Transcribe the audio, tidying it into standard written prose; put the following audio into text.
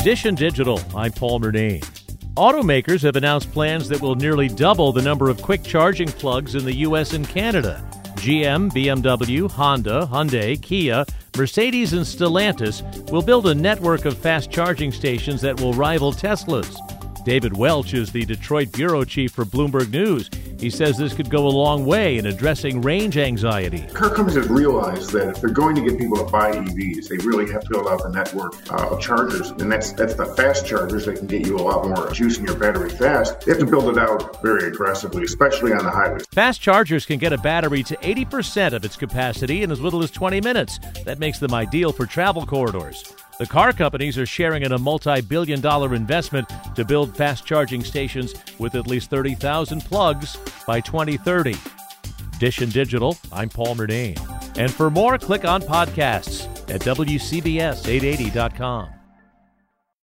Edition Digital, I'm Paul Murnane. Automakers have announced plans that will nearly double the number of quick charging plugs in the U.S. and Canada. GM, BMW, Honda, Hyundai, Kia, Mercedes, and Stellantis will build a network of fast charging stations that will rival Tesla's. David Welch is the Detroit bureau chief for Bloomberg News. He says this could go a long way in addressing range anxiety. Car companies have realized that if they're going to get people to buy EVs, they really have to build out the network of chargers. And that's the fast chargers that can get you a lot more juice in your battery fast. They have to build it out very aggressively, especially on the highways. Fast chargers can get a battery to 80% of its capacity in as little as 20 minutes. That makes them ideal for travel corridors. The car companies are sharing in a multi-billion-dollar investment to build fast charging stations with at least 30,000 plugs by 2030. Edition Digital, I'm Paul Murnane. And for more, click on podcasts at WCBS880.com.